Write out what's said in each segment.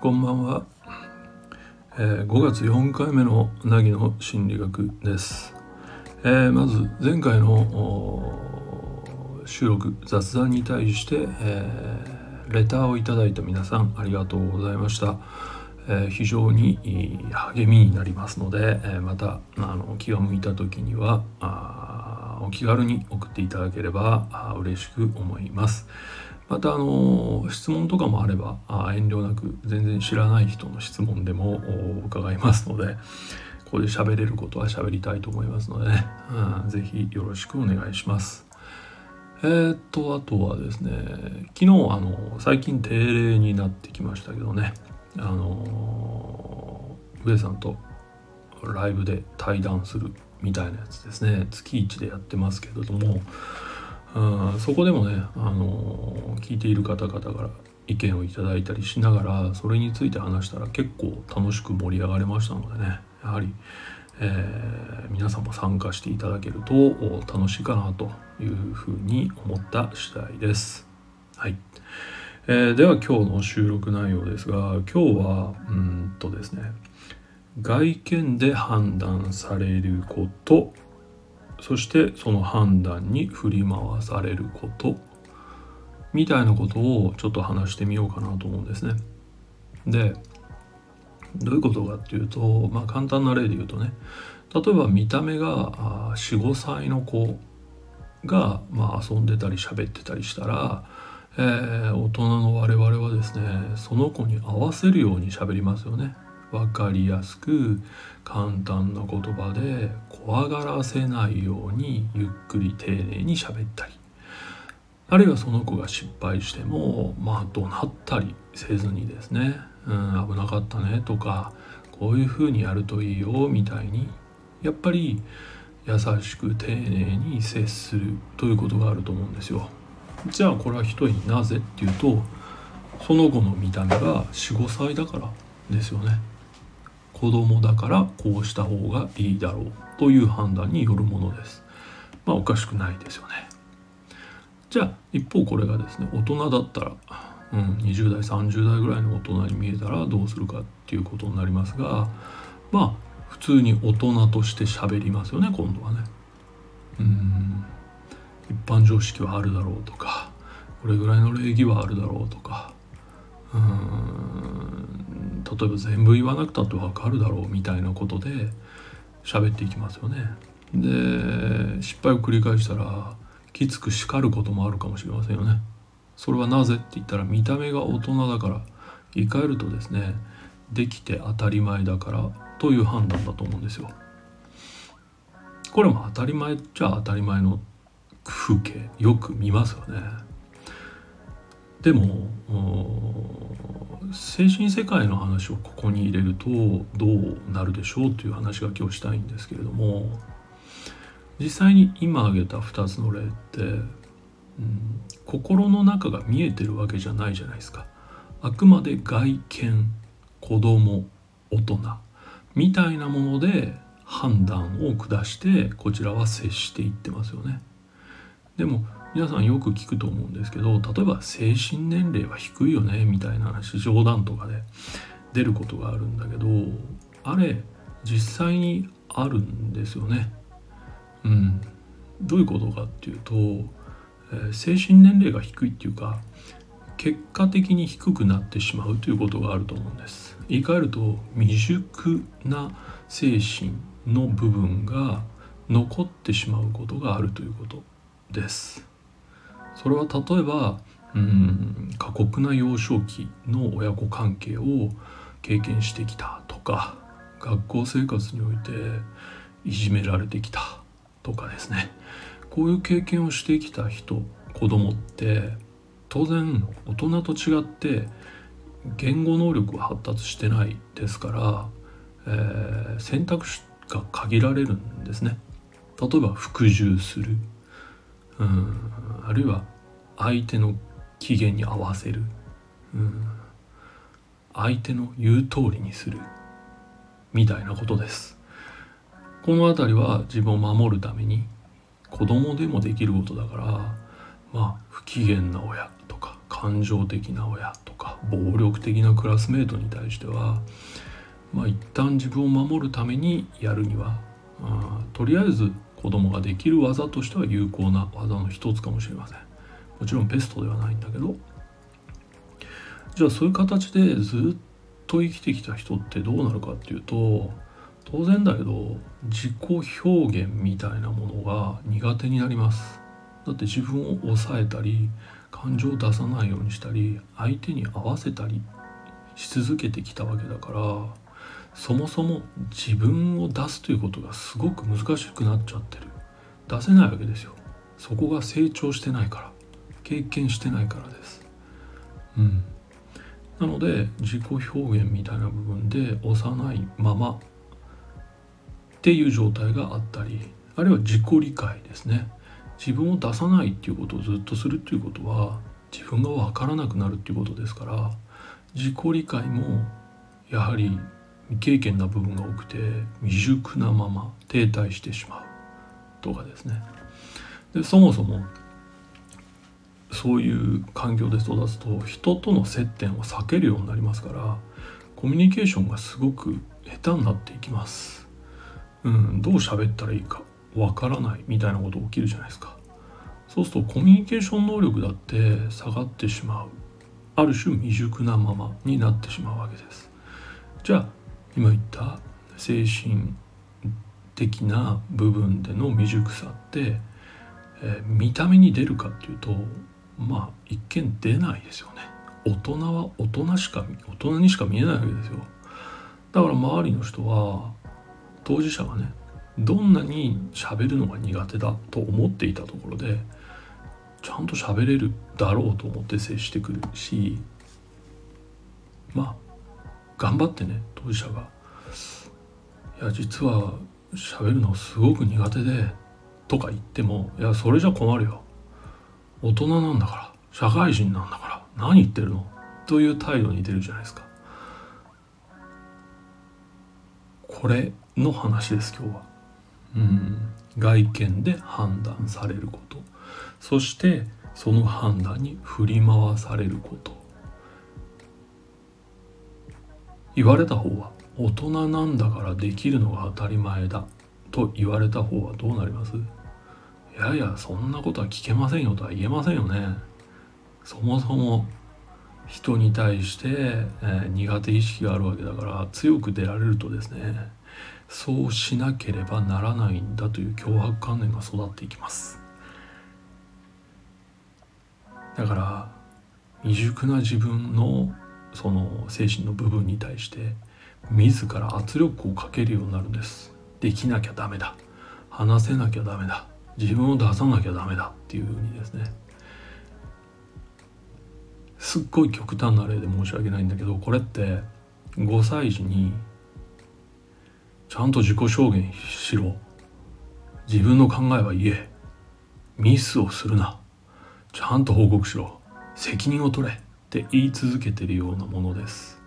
こんばんは、5月4回目のなぎの心理学です。まず前回の収録雑談に対して、レターをいただいた皆さんありがとうございました。非常に励みになりますので、また気が向いた時にはお気軽に送っていただければ嬉しく思います。また質問とかもあれば遠慮なく全然知らない人の質問でも伺いますので、ここで喋れることは喋りたいと思いますのでね、ぜひよろしくお願いします。あとはですね、昨日最近定例になってきましたけどね、上さんとライブで対談するみたいなやつですね。月1でやってますけれども、そこでもね、聞いている方々から意見をいただいたりしながら、それについて話したら結構楽しく盛り上がれましたのでね、やはり、皆さんも参加していただけると楽しいかなというふうに思った次第です。はい。では今日の収録内容ですが、今日はですね、外見で判断されること、そしてその判断に振り回されることみたいなことをちょっと話してみようかなと思うんですね。で、どういうことかっていうと、簡単な例で言うとね、例えば見た目が 4,5 歳の子が、遊んでたり喋ってたりしたら、大人の我々はですね、その子に合わせるように喋りますよね。わかりやすく簡単な言葉で怖がらせないようにゆっくり丁寧に喋ったり、あるいはその子が失敗しても怒鳴ったりせずにですね、危なかったねとか、こういうふうにやるといいよみたいに、やっぱり優しく丁寧に接するということがあると思うんですよ。じゃあこれは一重になぜっていうと、その子の見た目が 4,5 歳だからですよね。子供だからこうした方がいいだろうという判断によるものです。おかしくないですよね。じゃあ一方これがですね、大人だったら、20代30代ぐらいの大人に見えたらどうするかっていうことになりますが、普通に大人として喋りますよね、今度はね。一般常識はあるだろうとか、これぐらいの礼儀はあるだろうとか、例えば全部言わなくたって分かるだろうみたいなことで喋っていきますよね。で、失敗を繰り返したらきつく叱ることもあるかもしれませんよね。それはなぜって言ったら、見た目が大人だから言い換えるとですね、できて当たり前だからという判断だと思うんですよ。これも当たり前っちゃ当たり前の風景よく見ますよね。でも精神世界の話をここに入れるとどうなるでしょうという話が今日したいんですけれども、実際に今挙げた2つの例って、心の中が見えてるわけじゃないじゃないですか。あくまで外見、子供、大人みたいなもので判断を下して、こちらは接していってますよね。でも皆さんよく聞くと思うんですけど、例えば精神年齢は低いよねみたいな話、冗談とかで出ることがあるんだけど、あれ実際にあるんですよね。どういうことかっていうと、精神年齢が低いっていうか、結果的に低くなってしまうということがあると思うんです。言い換えると、未熟な精神の部分が残ってしまうことがあるということです。それは例えば、過酷な幼少期の親子関係を経験してきたとか、学校生活においていじめられてきたとかですね、こういう経験をしてきた人、子供って当然大人と違って言語能力は発達してないですから、選択肢が限られるんですね。例えば服従する、あるいは相手の機嫌に合わせる、相手の言う通りにするみたいなことです。このあたりは自分を守るために子供でもできることだから、まあ不機嫌な親とか感情的な親とか暴力的なクラスメートに対しては、まあ一旦自分を守るためにやるには、とりあえず子供ができる技としては有効な技の一つかもしれません。もちろんベストではないんだけど、じゃあそういう形でずっと生きてきた人ってどうなるかっていうと、当然だけど自己表現みたいなものが苦手になります。だって自分を抑えたり感情を出さないようにしたり相手に合わせたりし続けてきたわけだから、そもそも自分を出すということがすごく難しくなっちゃってる。出せないわけですよ。そこが成長してないから、経験してないからです。なので自己表現みたいな部分で幼いままっていう状態があったり、あるいは自己理解ですね。自分を出さないっていうことをずっとするっていうことは自分が分からなくなるっていうことですから、自己理解もやはり未経験な部分が多くて未熟なまま停滞してしまうとかですね。で、そもそもそういう環境で育つと人との接点を避けるようになりますから、コミュニケーションがすごく下手になっていきます。どう喋ったらいいかわからないみたいなこと起きるじゃないですか。そうするとコミュニケーション能力だって下がってしまう。ある種未熟なままになってしまうわけです。じゃあ今言った精神的な部分での未熟さって、見た目に出るかっていうと、まあ一見出ないですよね。大人は大人にしか見えないわけですよ。だから周りの人は、当事者がね、どんなに喋るのが苦手だと思っていたところで、ちゃんと喋れるだろうと思って接してくるし、まあ頑張ってね、当事者がいや実は喋るのすごく苦手でとか言っても、いやそれじゃ困るよ、大人なんだから社会人なんだから何言ってるのという態度に出るじゃないですか。これの話です今日は。外見で判断されること、そしてその判断に振り回されること、言われた方は大人なんだからできるのが当たり前だと言われた方はどうなります？いやいやそんなことは聞けませんよとは言えませんよね。そもそも人に対して、苦手意識があるわけだから強く出られるとですね、そうしなければならないんだという強迫観念が育っていきます。だから未熟な自分のその精神の部分に対して自ら圧力をかけるようになるんです。できなきゃダメだ、話せなきゃダメだ、自分を出さなきゃダメだっていう風にですね、すっごい極端な例で申し訳ないんだけど、これって5歳児にちゃんと自己証言しろ、自分の考えは言え、ミスをするな、ちゃんと報告しろ、責任を取れって言い続けているようなものです。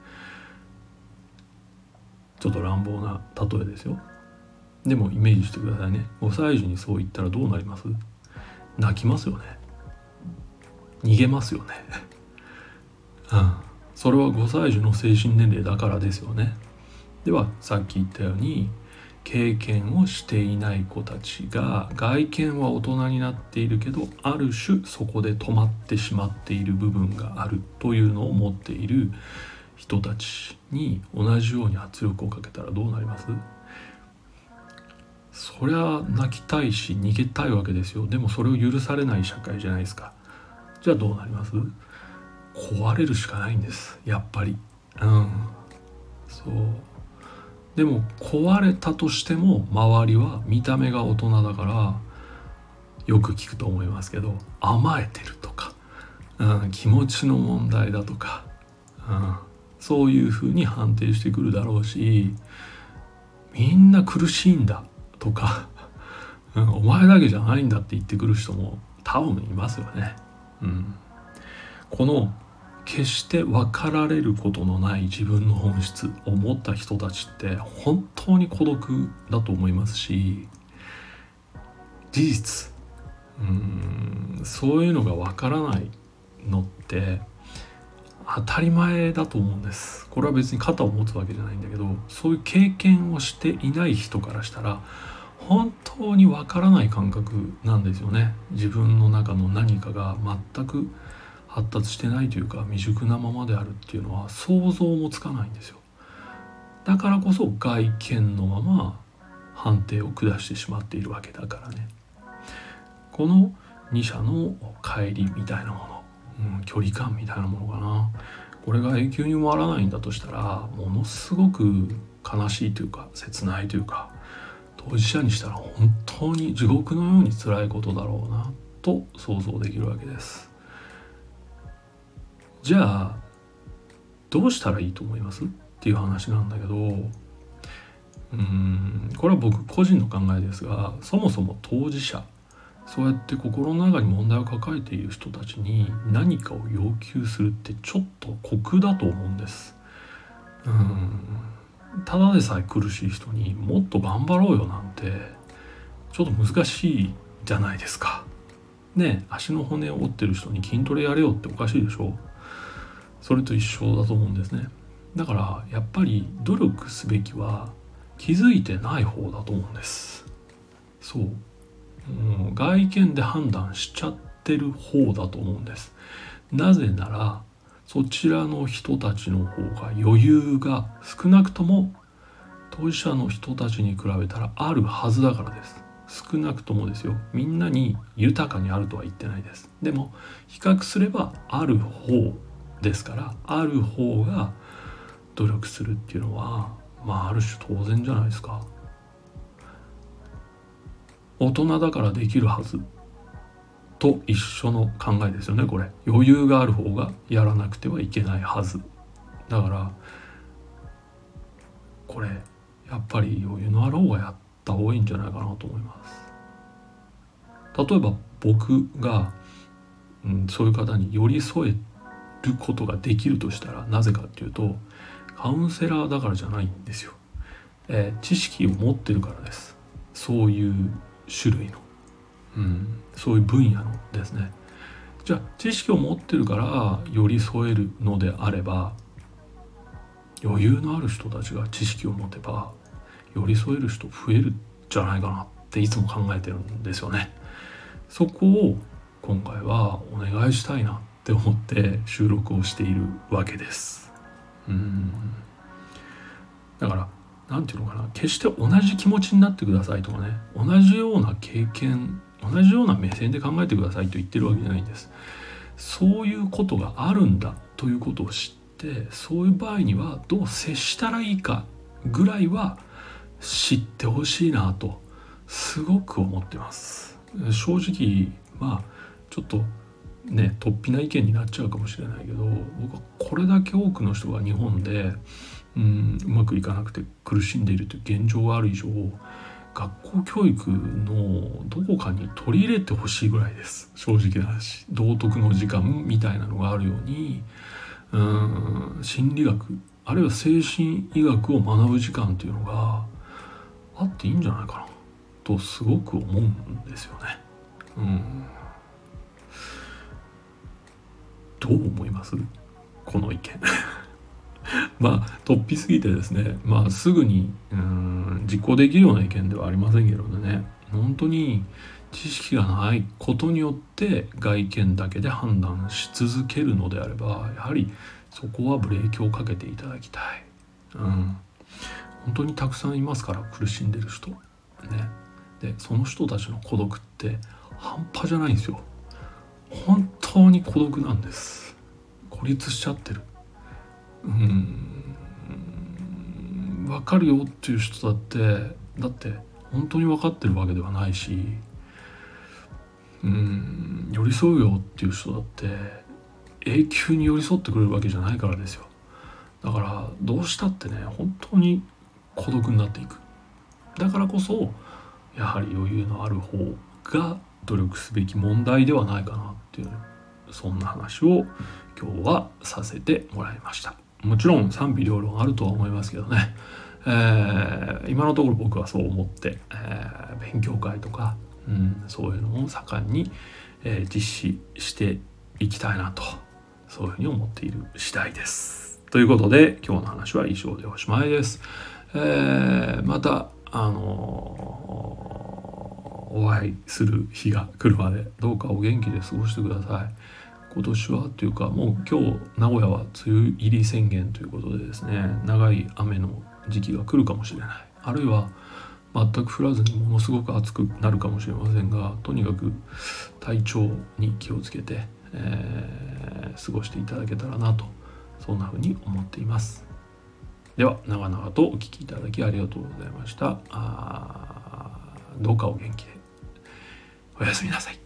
ちょっと乱暴な例えですよ。でもイメージしてくださいね。5歳児にそう言ったらどうなります？泣きますよね。逃げますよねそれは5歳児の精神年齢だからですよね。ではさっき言ったように経験をしていない子たちが、外見は大人になっているけどある種そこで止まってしまっている部分があるというのを持っている人たちに同じように圧力をかけたらどうなります？そりゃ泣きたいし逃げたいわけですよ。でもそれを許されない社会じゃないですか。じゃあどうなります？壊れるしかないんです、やっぱり。そうでも壊れたとしても周りは見た目が大人だからよく聞くと思いますけど、甘えてるとか、気持ちの問題だとか、そういうふうに判定してくるだろうし、みんな苦しいんだとかお前だけじゃないんだって言ってくる人も多分いますよね。この決して分かられることのない自分の本質を持った人たちって本当に孤独だと思いますし、事実そういうのがわからないのって当たり前だと思うんです。これは別に肩を持つわけじゃないんだけど、そういう経験をしていない人からしたら本当にわからない感覚なんですよね。自分の中の何かが全く発達してないというか未熟なままであるっていうのは想像もつかないんですよ。だからこそ外見のまま判定を下してしまっているわけだからね。この二者の乖離みたいなもの、距離感みたいなものかな。これが永久に回らないんだとしたら、ものすごく悲しいというか切ないというか、当事者にしたら本当に地獄のように辛いことだろうなと想像できるわけです。じゃあどうしたらいいと思いますっていう話なんだけど、これは僕個人の考えですが、そもそも当事者、そうやって心の中に問題を抱えている人たちに何かを要求するってちょっと酷だと思うんです。ただでさえ苦しい人にもっと頑張ろうよなんてちょっと難しいじゃないですかね。足の骨を折ってる人に筋トレやれよっておかしいでしょ。それと一緒だと思うんですね。だからやっぱり努力すべきは気づいてない方だと思うんです。そう、外見で判断しちゃってる方だと思うんです。なぜならそちらの人たちの方が余裕が少なくとも当事者の人たちに比べたらあるはずだからです。少なくともですよ。みんなに豊かにあるとは言ってないです。でも比較すればある方ですから、ある方が努力するっていうのはある種当然じゃないですか。大人だからできるはずと一緒の考えですよね。これ余裕がある方がやらなくてはいけないはずだから、これやっぱり余裕のある方がやった方がいいんじゃないかなと思います。例えば僕が、そういう方に寄り添えることができるとしたら、なぜかっていうとカウンセラーだからじゃないんですよ。知識を持ってるからです。そういう種類の、そういう分野のですね。じゃあ知識を持ってるから寄り添えるのであれば、余裕のある人たちが知識を持てば寄り添える人増えるんじゃないかなっていつも考えてるんですよね。そこを今回はお願いしたいなって思って収録をしているわけです。だからなんていうのかな、決して同じ気持ちになってくださいとかね、同じような経験、同じような目線で考えてくださいと言ってるわけじゃないんです。そういうことがあるんだということを知って、そういう場合にはどう接したらいいかぐらいは知ってほしいなとすごく思ってます。正直ちょっとね、突飛な意見になっちゃうかもしれないけど、僕はこれだけ多くの人が日本でうまくいかなくて苦しんでいるという現状がある以上、学校教育のどこかに取り入れてほしいぐらいです。正直な話、道徳の時間みたいなのがあるように、心理学あるいは精神医学を学ぶ時間というのがあっていいんじゃないかなとすごく思うんですよね。どう思います?この意見突飛すぎてですね、すぐに実行できるような意見ではありませんけどね。本当に知識がないことによって外見だけで判断し続けるのであれば、やはりそこはブレーキをかけていただきたい。本当にたくさんいますから、苦しんでる人ね。でその人たちの孤独って半端じゃないんですよ。本当に孤独なんです。孤立しちゃってる。分かるよっていう人だって本当に分かってるわけではないし、寄り添うよっていう人だって永久に寄り添ってくれるわけじゃないからですよ。だからどうしたってね、本当に孤独になっていく。だからこそやはり余裕のある方が努力すべき問題ではないかなっていう、そんな話を今日はさせてもらいました。もちろん賛否両論あるとは思いますけどね、今のところ僕はそう思って、勉強会とかそういうのを盛んに、実施していきたいなと、そういうふうに思っている次第です。ということで今日の話は以上でおしまいです。またお会いする日が来るまでどうかお元気で過ごしてください。今年はというかもう今日名古屋は梅雨入り宣言ということでですね、長い雨の時期が来るかもしれない、あるいは全く降らずにものすごく暑くなるかもしれませんが、とにかく体調に気をつけて、過ごしていただけたらなと、そんなふうに思っています。では長々とお聞きいただきありがとうございました。どうかお元気でおやすみなさい。